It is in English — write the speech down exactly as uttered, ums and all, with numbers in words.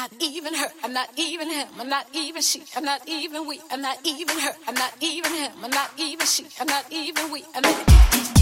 not even her, I'm not even him, I'm not even she, I'm not even we, I'm not even her, I'm not even him, I'm not even she, I'm not even we, I'm not